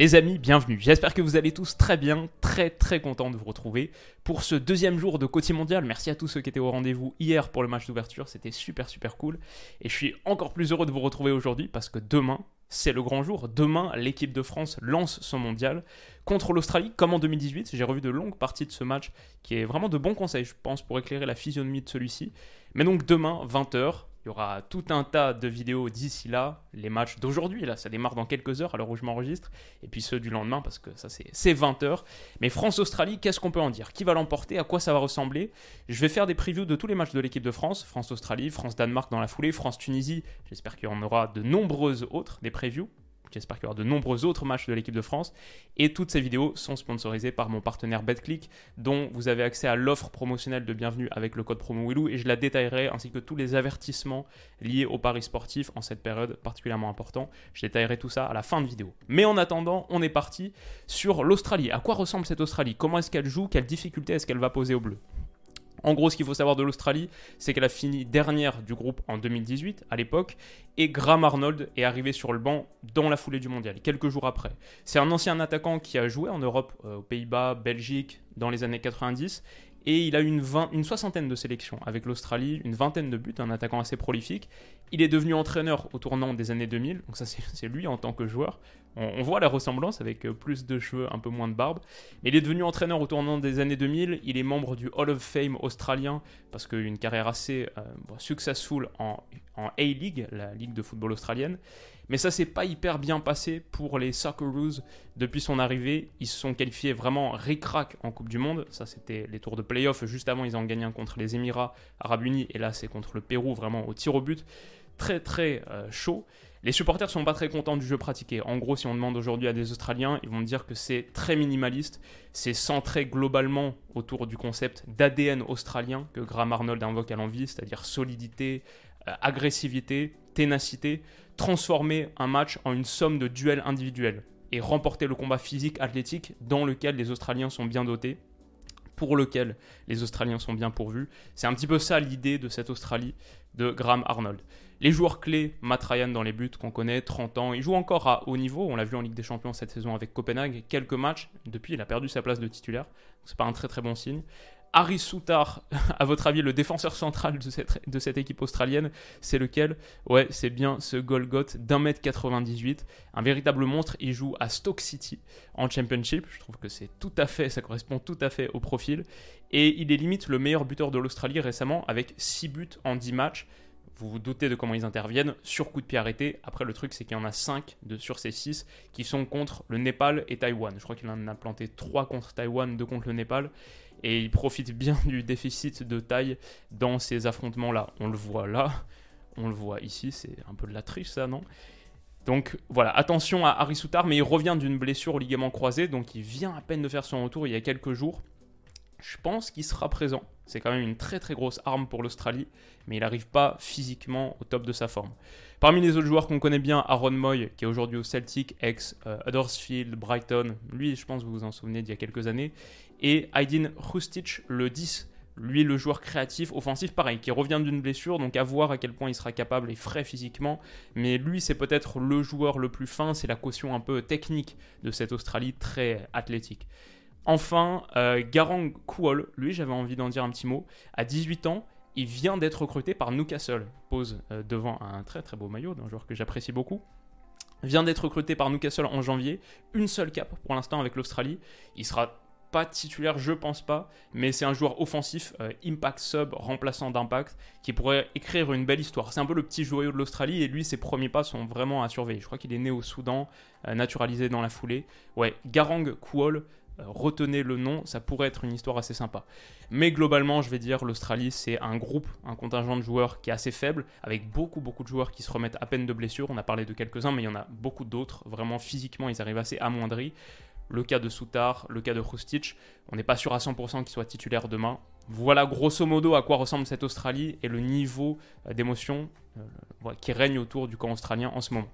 Les amis, bienvenue, j'espère que vous allez tous très bien, très content de vous retrouver pour ce deuxième jour de Quoti Mondial. Merci à tous ceux qui étaient au rendez-vous hier pour le match d'ouverture, c'était super cool. Et je suis encore plus heureux de vous retrouver aujourd'hui parce que demain, c'est le grand jour. Demain, l'équipe de France lance son mondial contre l'Australie, comme en 2018. J'ai revu de longues parties de ce match qui est vraiment de bons conseils, je pense, pour éclairer la physionomie de celui-ci. Mais donc demain, 20h. Il y aura tout un tas de vidéos d'ici là, les matchs d'aujourd'hui, là ça démarre dans quelques heures à l'heure où je m'enregistre, et puis ceux du lendemain parce que ça c'est 20h. Mais France-Australie, qu'est-ce qu'on peut en dire? Qui va l'emporter? À quoi ça va ressembler? Je vais faire des previews de tous les matchs de l'équipe de France, France-Australie, France-Danemark dans la foulée, France-Tunisie, j'espère qu'il y en aura de nombreuses autres, des previews. J'espère qu'il y aura de nombreux autres matchs de l'équipe de France. Et toutes ces vidéos sont sponsorisées par mon partenaire Betclic, dont vous avez accès à l'offre promotionnelle de bienvenue avec le code promo WILOO. Et je la détaillerai, ainsi que tous les avertissements liés aux paris sportifs en cette période particulièrement importante. Je détaillerai tout ça à la fin de vidéo. Mais en attendant, on est parti sur l'Australie. À quoi ressemble cette Australie? Comment est-ce qu'elle joue? Quelles difficultés est-ce qu'elle va poser aux Bleus? En gros, ce qu'il faut savoir de l'Australie, c'est qu'elle a fini dernière du groupe en 2018, à l'époque, et Graham Arnold est arrivé sur le banc dans la foulée du mondial, quelques jours après. C'est un ancien attaquant qui a joué en Europe, aux Pays-Bas, Belgique, dans les années 90, et il a une soixantaine de sélections avec l'Australie, une vingtaine de buts, un attaquant assez prolifique. Il est devenu entraîneur au tournant des années 2000, donc ça c'est lui en tant que joueur. On voit la ressemblance avec plus de cheveux, un peu moins de barbe. Mais il est devenu entraîneur au tournant des années 2000, il est membre du Hall of Fame australien, parce qu'une carrière assez successful en A-League, la ligue de football australienne. Mais ça s'est pas hyper bien passé pour les Socceroos depuis son arrivée. Ils se sont qualifiés vraiment ric-rac en Coupe du Monde. Ça, c'était les tours de play-off. Juste avant, ils ont gagné un contre les Émirats Arabes Unis. Et là, c'est contre le Pérou, vraiment au tir au but. Très chaud. Les supporters sont pas très contents du jeu pratiqué. En gros, si on demande aujourd'hui à des Australiens, ils vont dire que c'est très minimaliste. C'est centré globalement autour du concept d'ADN australien que Graham Arnold invoque à l'envi, c'est-à-dire solidité, agressivité, ténacité, transformer un match en une somme de duels individuels et remporter le combat physique athlétique dans lequel les Australiens sont bien dotés, pour lequel les Australiens sont bien pourvus. C'est un petit peu ça l'idée de cette Australie de Graham Arnold. Les joueurs clés, Matt Ryan dans les buts qu'on connaît, 30 ans, il joue encore à haut niveau, on l'a vu en Ligue des Champions cette saison avec Copenhague, quelques matchs, depuis il a perdu sa place de titulaire, c'est pas un très bon signe. Harry Souttar, à votre avis, le défenseur central de cette équipe australienne, c'est lequel? Ouais, c'est bien ce Golgoth d'1m98, un véritable monstre. Il joue à Stoke City en Championship. Je trouve que ça correspond tout à fait au profil. Et il est limite le meilleur buteur de l'Australie récemment avec 6 buts en 10 matchs. Vous vous doutez de comment ils interviennent, sur coup de pied arrêté. Après, le truc, c'est qu'il y en a 5 sur ces 6 qui sont contre le Népal et Taïwan. Je crois qu'il en a planté 3 contre Taïwan, 2 contre le Népal. Et il profite bien du déficit de taille dans ces affrontements-là. On le voit là, on le voit ici, c'est un peu de la triche ça, non? Donc voilà, attention à Harry Souttar, mais il revient d'une blessure au ligament croisé, donc il vient à peine de faire son retour il y a quelques jours. Je pense qu'il sera présent. C'est quand même une très grosse arme pour l'Australie, mais il n'arrive pas physiquement au top de sa forme. Parmi les autres joueurs qu'on connaît bien, Aaron Mooy, qui est aujourd'hui au Celtic, ex-Huddersfield, Brighton, lui, je pense que vous vous en souvenez d'il y a quelques années, et Aydin Hrustic, le 10, lui, le joueur créatif, offensif, pareil, qui revient d'une blessure, donc à voir à quel point il sera capable et frais physiquement, mais lui, c'est peut-être le joueur le plus fin, c'est la caution un peu technique de cette Australie très athlétique. Enfin, Garang Kuol, lui j'avais envie d'en dire un petit mot, à 18 ans, il vient d'être recruté par Newcastle, pose devant un très beau maillot d'un joueur que j'apprécie beaucoup. Vient d'être recruté par Newcastle en janvier, une seule cape pour l'instant avec l'Australie, il sera pas titulaire, je pense pas, mais c'est un joueur offensif, impact sub, remplaçant d'impact, qui pourrait écrire une belle histoire. C'est un peu le petit joyau de l'Australie et lui, ses premiers pas sont vraiment à surveiller. Je crois qu'il est né au Soudan, naturalisé dans la foulée. Ouais, Garang Kuol, retenez le nom, ça pourrait être une histoire assez sympa. Mais globalement, je vais dire, l'Australie, c'est un groupe, un contingent de joueurs qui est assez faible, avec beaucoup de joueurs qui se remettent à peine de blessures. On a parlé de quelques-uns, mais il y en a beaucoup d'autres. Vraiment, physiquement, ils arrivent assez amoindris. Le cas de Souttar, le cas de Hrustic, on n'est pas sûr à 100% qu'il soit titulaire demain. Voilà grosso modo à quoi ressemble cette Australie et le niveau d'émotion qui règne autour du camp australien en ce moment.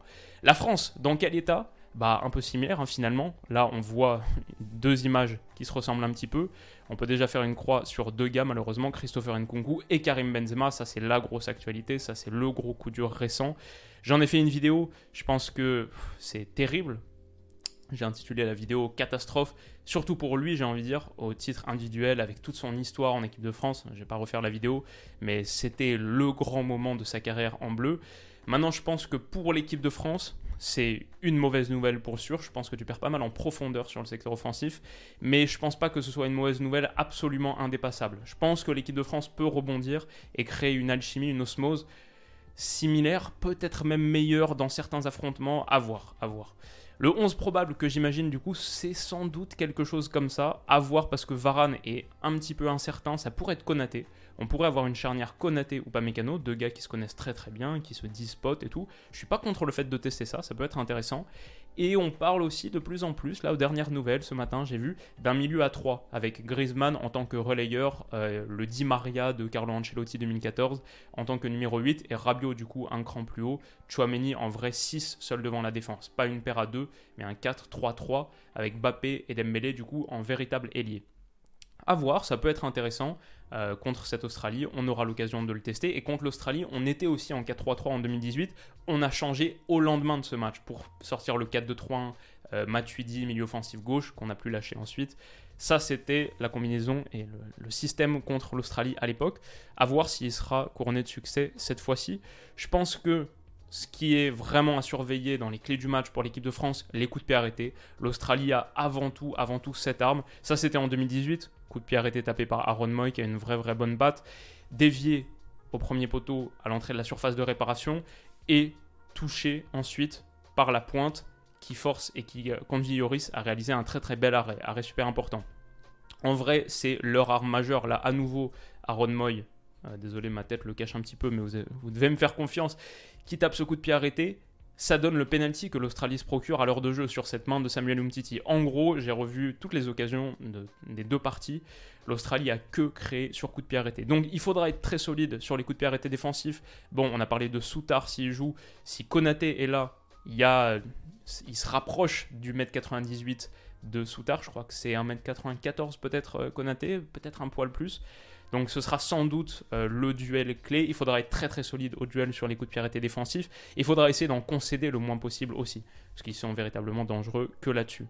La France, dans quel état? Un peu similaire finalement. Là, on voit deux images qui se ressemblent un petit peu. On peut déjà faire une croix sur deux gars malheureusement, Christopher Nkunku et Karim Benzema. Ça, c'est la grosse actualité, ça, c'est le gros coup dur récent. J'en ai fait une vidéo, je pense que c'est terrible. J'ai intitulé la vidéo « Catastrophe », surtout pour lui, j'ai envie de dire, au titre individuel, avec toute son histoire en équipe de France. Je ne vais pas refaire la vidéo, mais c'était le grand moment de sa carrière en bleu. Maintenant, je pense que pour l'équipe de France, c'est une mauvaise nouvelle pour sûr. Je pense que tu perds pas mal en profondeur sur le secteur offensif, mais je ne pense pas que ce soit une mauvaise nouvelle absolument indépassable. Je pense que l'équipe de France peut rebondir et créer une alchimie, une osmose similaire, peut-être même meilleure dans certains affrontements, à voir, à voir. Le 11 probable que j'imagine du coup, c'est sans doute quelque chose comme ça, à voir parce que Varane est un petit peu incertain, ça pourrait être Konaté. On pourrait avoir une charnière Konaté ou Upamecano, deux gars qui se connaissent très très bien, qui se disputent et tout. Je suis pas contre le fait de tester ça, ça peut être intéressant. Et on parle aussi de plus en plus, là aux dernières nouvelles, ce matin j'ai vu, d'un milieu à 3 avec Griezmann en tant que relayeur, le Di Maria de Carlo Ancelotti 2014 en tant que numéro 8 et Rabiot du coup un cran plus haut, Tchouaméni en vrai 6 seul devant la défense, pas une paire à 2 mais un 4-3-3 avec Mbappé et Dembélé du coup en véritable ailier. À voir, ça peut être intéressant. Contre cette Australie, on aura l'occasion de le tester. Et contre l'Australie, on était aussi en 4-3-3 en 2018. On a changé au lendemain de ce match pour sortir le 4-2-3-1, Matuidi, milieu offensif gauche, qu'on n'a plus lâché ensuite. Ça, c'était la combinaison et le système contre l'Australie à l'époque. À voir s'il sera couronné de succès cette fois-ci. Je pense que ce qui est vraiment à surveiller dans les clés du match pour l'équipe de France, les coups de pied arrêtés. L'Australie a avant tout cette arme. Ça, c'était en 2018. Coup de pied arrêté tapé par Aaron Mooy qui a une vraie bonne patte. Dévié au premier poteau à l'entrée de la surface de réparation et touché ensuite par la pointe qui force et qui conduit Lloris à réaliser un très bel arrêt. Arrêt super important. En vrai, c'est leur arme majeure. Là, à nouveau, Aaron Mooy. Désolé, ma tête le cache un petit peu, mais vous devez me faire confiance. Qui tape ce coup de pied arrêté, ça donne le penalty que l'Australie se procure à l'heure de jeu sur cette main de Samuel Umtiti. En gros, j'ai revu toutes les occasions des deux parties. L'Australie a que créé sur coup de pied arrêté. Donc, il faudra être très solide sur les coups de pied arrêtés défensifs. Bon, on a parlé de Souttar s'il joue. Si Konaté est là, il se rapproche du 1m98 de Souttar. Je crois que c'est 1m94 peut-être Konaté, peut-être un poil plus. Donc ce sera sans doute le duel clé. Il faudra être très solide au duel sur les coups de pied arrêtés défensifs. Il faudra essayer d'en concéder le moins possible aussi, parce qu'ils sont véritablement dangereux que là-dessus.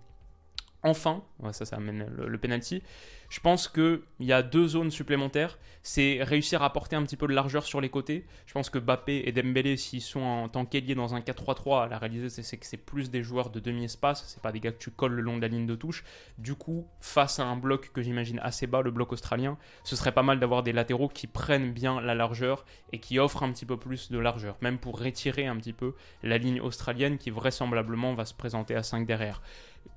Enfin, ça amène le penalty. Je pense qu'il y a deux zones supplémentaires. C'est réussir à apporter un petit peu de largeur sur les côtés. Je pense que Mbappé et Dembélé, s'ils sont en tant qu'ailier dans un 4-3-3, la réalité c'est que c'est plus des joueurs de demi-espace. C'est pas des gars que tu colles le long de la ligne de touche. Du coup, face à un bloc que j'imagine assez bas, le bloc australien, ce serait pas mal d'avoir des latéraux qui prennent bien la largeur et qui offrent un petit peu plus de largeur, même pour retirer un petit peu la ligne australienne qui vraisemblablement va se présenter à 5 derrière.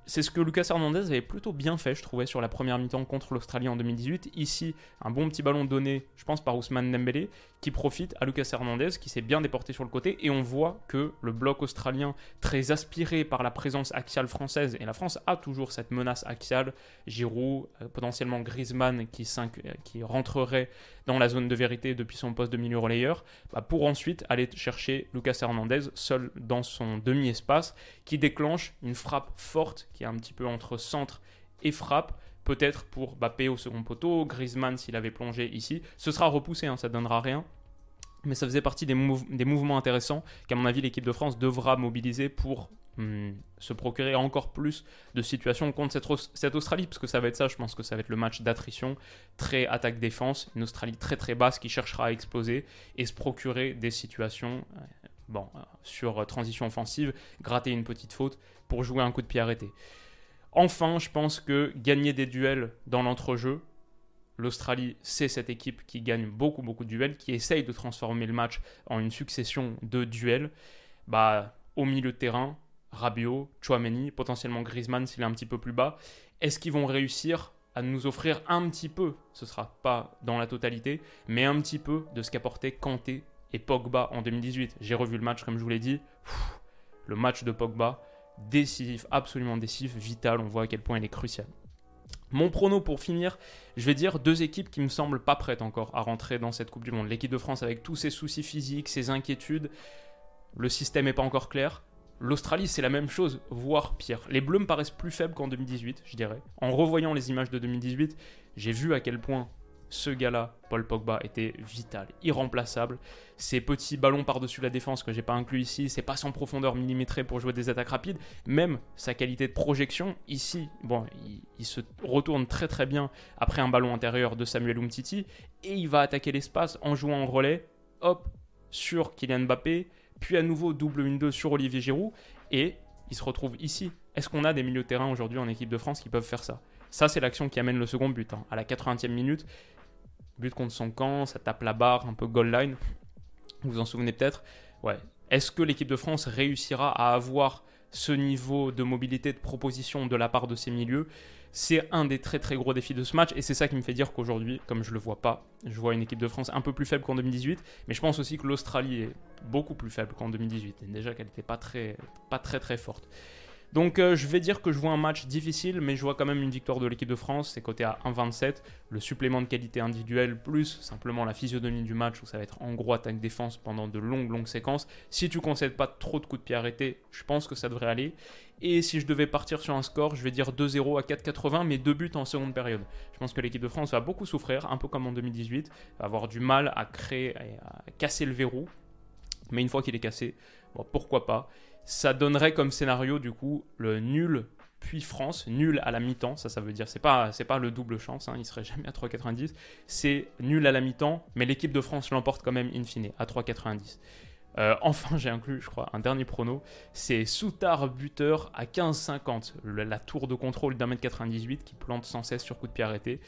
C'est ce que Lucas Hernandez avait plutôt bien fait, je trouvais, sur la première mi-temps contre l'Australie en 2018. Ici, un bon petit ballon donné, je pense, par Ousmane Dembélé, qui profite à Lucas Hernandez, qui s'est bien déporté sur le côté. Et on voit que le bloc australien, très aspiré par la présence axiale française, et la France a toujours cette menace axiale, Giroud, potentiellement Griezmann, qui rentrerait dans la zone de vérité depuis son poste de milieu relayeur, pour ensuite aller chercher Lucas Hernandez, seul dans son demi-espace, qui déclenche une frappe forte, qui est un petit peu entre centre et frappe, peut-être pour Mbappé au second poteau, Griezmann s'il avait plongé ici. Ce sera repoussé, ça ne donnera rien. Mais ça faisait partie des mouvements intéressants qu'à mon avis l'équipe de France devra mobiliser pour se procurer encore plus de situations contre cette Australie, parce que ça va être ça, je pense que ça va être le match d'attrition, très attaque-défense, une Australie très basse qui cherchera à exploser et se procurer des situations... sur transition offensive, gratter une petite faute pour jouer un coup de pied arrêté. Enfin, je pense que gagner des duels dans l'entrejeu, l'Australie, c'est cette équipe qui gagne beaucoup de duels, qui essaye de transformer le match en une succession de duels. Au milieu de terrain, Rabiot, Tchouaméni, potentiellement Griezmann s'il est un petit peu plus bas. Est-ce qu'ils vont réussir à nous offrir un petit peu, ce ne sera pas dans la totalité, mais un petit peu de ce qu'apportait Kanté et Pogba en 2018. J'ai revu le match, comme je vous l'ai dit. Le match de Pogba, décisif, absolument décisif, vital. On voit à quel point il est crucial. Mon prono pour finir, je vais dire deux équipes qui me semblent pas prêtes encore à rentrer dans cette Coupe du Monde. L'équipe de France avec tous ses soucis physiques, ses inquiétudes. Le système n'est pas encore clair. L'Australie, c'est la même chose, voire pire. Les Bleus me paraissent plus faibles qu'en 2018, je dirais. En revoyant les images de 2018, j'ai vu à quel point ce gars-là, Paul Pogba, était vital, irremplaçable. Ces petits ballons par-dessus la défense que j'ai pas inclus ici, c'est pas sans profondeur millimétrée pour jouer des attaques rapides, même sa qualité de projection ici, bon, il se retourne très très bien après un ballon intérieur de Samuel Umtiti et il va attaquer l'espace en jouant en relais, hop, sur Kylian Mbappé, puis à nouveau double 1-2 sur Olivier Giroud et il se retrouve ici. Est-ce qu'on a des milieux de terrain aujourd'hui en équipe de France qui peuvent faire ça ? Ça, c'est l'action qui amène le second but, hein, à la 80e minute. But contre son camp, ça tape la barre, un peu goal line. Vous vous en souvenez peut-être. Ouais. Est-ce que l'équipe de France réussira à avoir ce niveau de mobilité, de proposition de la part de ses milieux ? C'est un des très très gros défis de ce match et c'est ça qui me fait dire qu'aujourd'hui, comme je ne le vois pas, je vois une équipe de France un peu plus faible qu'en 2018, mais je pense aussi que l'Australie est beaucoup plus faible qu'en 2018. Et déjà qu'elle n'était pas très forte. Donc je vais dire que je vois un match difficile, mais je vois quand même une victoire de l'équipe de France, c'est coté à 1,27. Le supplément de qualité individuelle plus simplement la physionomie du match où ça va être en gros attaque-défense pendant de longues séquences. Si tu ne concèdes pas trop de coups de pied arrêtés, je pense que ça devrait aller. Et si je devais partir sur un score, je vais dire 2-0 à 4,80, mais 2 buts en seconde période. Je pense que l'équipe de France va beaucoup souffrir, un peu comme en 2018, va avoir du mal à créer, à casser le verrou. Mais une fois qu'il est cassé, bon, pourquoi pas. Ça donnerait comme scénario du coup le nul puis France, nul à la mi-temps, ça veut dire, c'est pas le double chance, hein, il serait jamais à 3,90, c'est nul à la mi-temps, mais l'équipe de France l'emporte quand même in fine à 3,90. Enfin, j'ai inclus, je crois, un dernier prono, c'est Souttar buteur à 15,50, la tour de contrôle d'1m98 qui plante sans cesse sur coup de pied arrêté.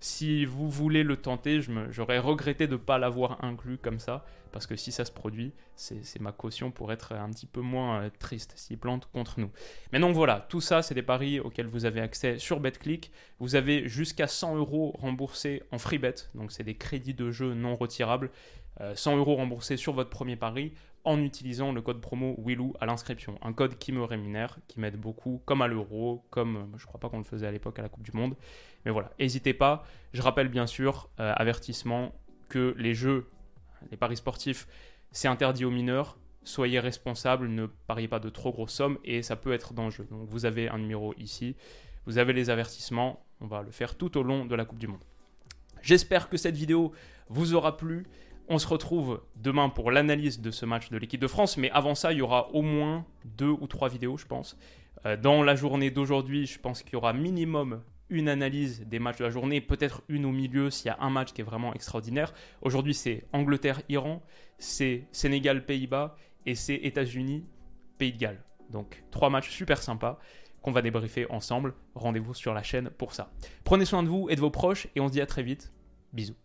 Si vous voulez le tenter, j'aurais regretté de ne pas l'avoir inclus comme ça, parce que si ça se produit, c'est ma caution pour être un petit peu moins triste s'il plante contre nous. Mais donc voilà, tout ça, c'est des paris auxquels vous avez accès sur Betclic. Vous avez jusqu'à 100 € remboursés en free bet, donc c'est des crédits de jeu non retirables. 100 € remboursés sur votre premier pari en utilisant le code promo WILOO à l'inscription. Un code qui me rémunère, qui m'aide beaucoup, comme à l'euro, comme je ne crois pas qu'on le faisait à l'époque à la Coupe du Monde. Mais voilà, n'hésitez pas. Je rappelle bien sûr, avertissement, que les jeux, les paris sportifs, c'est interdit aux mineurs. Soyez responsables, ne pariez pas de trop grosses sommes et ça peut être dangereux. Donc vous avez un numéro ici, vous avez les avertissements. On va le faire tout au long de la Coupe du Monde. J'espère que cette vidéo vous aura plu. On se retrouve demain pour l'analyse de ce match de l'équipe de France. Mais avant ça, il y aura au moins 2 ou 3 vidéos, je pense. Dans la journée d'aujourd'hui, je pense qu'il y aura minimum une analyse des matchs de la journée. Peut-être une au milieu s'il y a un match qui est vraiment extraordinaire. Aujourd'hui, c'est Angleterre-Iran, c'est Sénégal-Pays-Bas et c'est États-Unis-Pays de Galles. Donc 3 matchs super sympas qu'on va débriefer ensemble. Rendez-vous sur la chaîne pour ça. Prenez soin de vous et de vos proches et on se dit à très vite. Bisous.